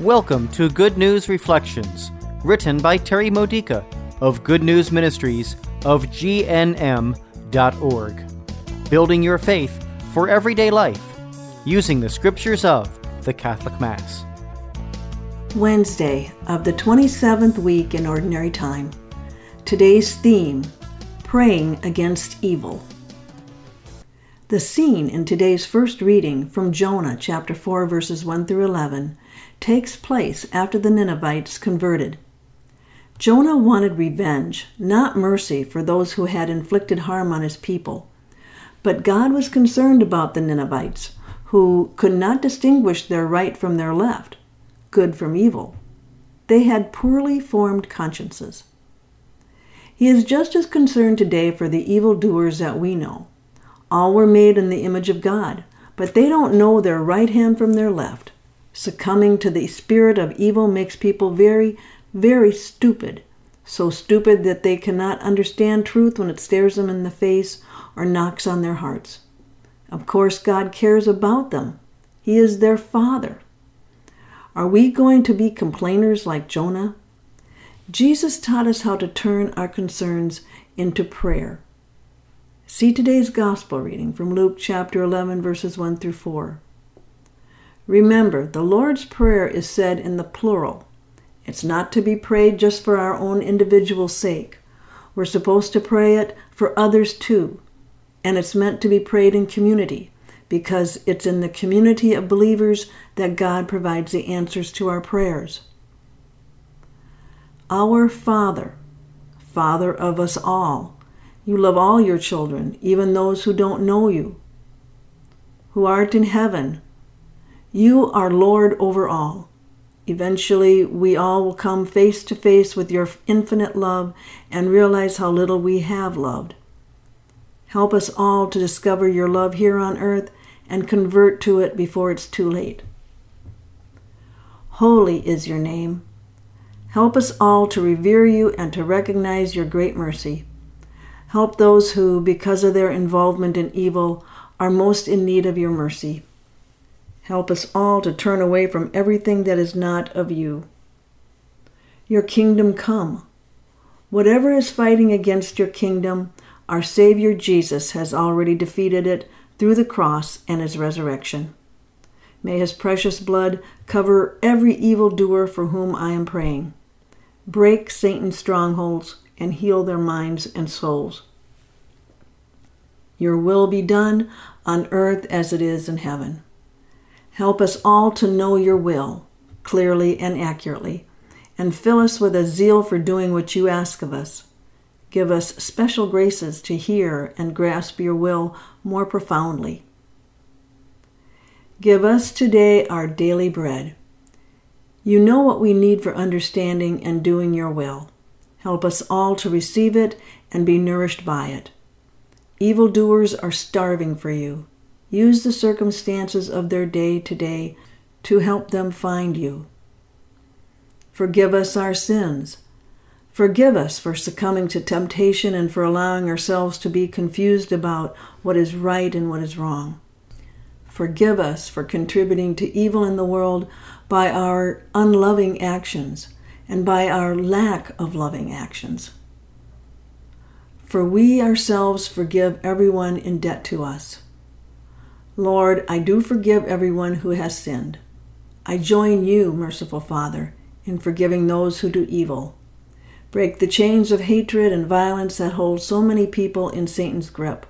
Welcome to Good News Reflections, written by Terry Modica of Good News Ministries of GNM.org. Building your faith for everyday life, using the scriptures of the Catholic Mass. Wednesday of the 27th week in Ordinary Time. Today's theme, Praying Against Evil. The scene in today's first reading from Jonah chapter 4 verses 1 through 11 takes place after the Ninevites converted. Jonah wanted revenge, not mercy, for those who had inflicted harm on his people. But God was concerned about the Ninevites, who could not distinguish their right from their left, good from evil. They had poorly formed consciences. He is just as concerned today for the evildoers that we know. All were made in the image of God, but they don't know their right hand from their left. Succumbing to the spirit of evil makes people very, very stupid, so stupid that they cannot understand truth when it stares them in the face or knocks on their hearts. Of course, God cares about them. He is their Father. Are we going to be complainers like Jonah? Jesus taught us how to turn our concerns into prayer. See today's Gospel reading from Luke chapter 11, verses 1 through 4. Remember, the Lord's Prayer is said in the plural. It's not to be prayed just for our own individual sake. We're supposed to pray it for others too. And it's meant to be prayed in community, because it's in the community of believers that God provides the answers to our prayers. Our Father, Father of us all, you love all your children, even those who don't know you, who art in heaven. You are Lord over all. Eventually, we all will come face to face with your infinite love and realize how little we have loved. Help us all to discover your love here on earth and convert to it before it's too late. Holy is your name. Help us all to revere you and to recognize your great mercy. Help those who, because of their involvement in evil, are most in need of your mercy. Help us all to turn away from everything that is not of you. Your kingdom come. Whatever is fighting against your kingdom, our Savior Jesus has already defeated it through the cross and his resurrection. May his precious blood cover every evildoer for whom I am praying. Break Satan's strongholds and heal their minds and souls. Your will be done on earth as it is in heaven. Help us all to know your will clearly and accurately, and fill us with a zeal for doing what you ask of us. Give us special graces to hear and grasp your will more profoundly. Give us today our daily bread. You know what we need for understanding and doing your will. Help us all to receive it and be nourished by it. Evildoers are starving for you. Use the circumstances of their day today to help them find you. Forgive us our sins. Forgive us for succumbing to temptation and for allowing ourselves to be confused about what is right and what is wrong. Forgive us for contributing to evil in the world by our unloving actions and by our lack of loving actions. For we ourselves forgive everyone in debt to us. Lord, I do forgive everyone who has sinned. I join you, merciful Father, in forgiving those who do evil. Break the chains of hatred and violence that hold so many people in Satan's grip.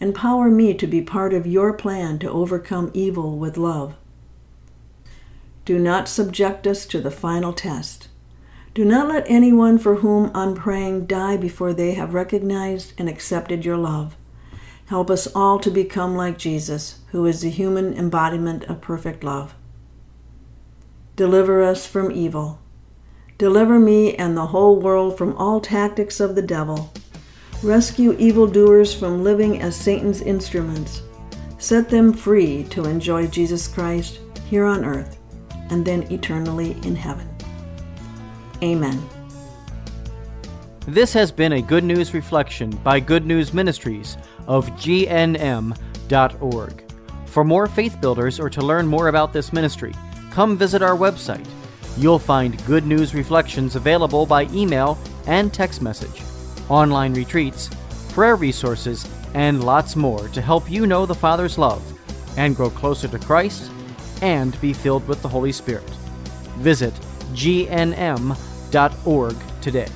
Empower me to be part of your plan to overcome evil with love. Do not subject us to the final test. Do not let anyone for whom I'm praying die before they have recognized and accepted your love. Help us all to become like Jesus, who is the human embodiment of perfect love. Deliver us from evil. Deliver me and the whole world from all tactics of the devil. Rescue evildoers from living as Satan's instruments. Set them free to enjoy Jesus Christ here on earth, and then eternally in heaven. Amen. This has been a Good News Reflection by Good News Ministries of GNM.org. For more faith builders or to learn more about this ministry, come visit our website. You'll find Good News Reflections available by email and text message, online retreats, prayer resources, and lots more to help you know the Father's love and grow closer to Christ and be filled with the Holy Spirit. Visit gnm.org today.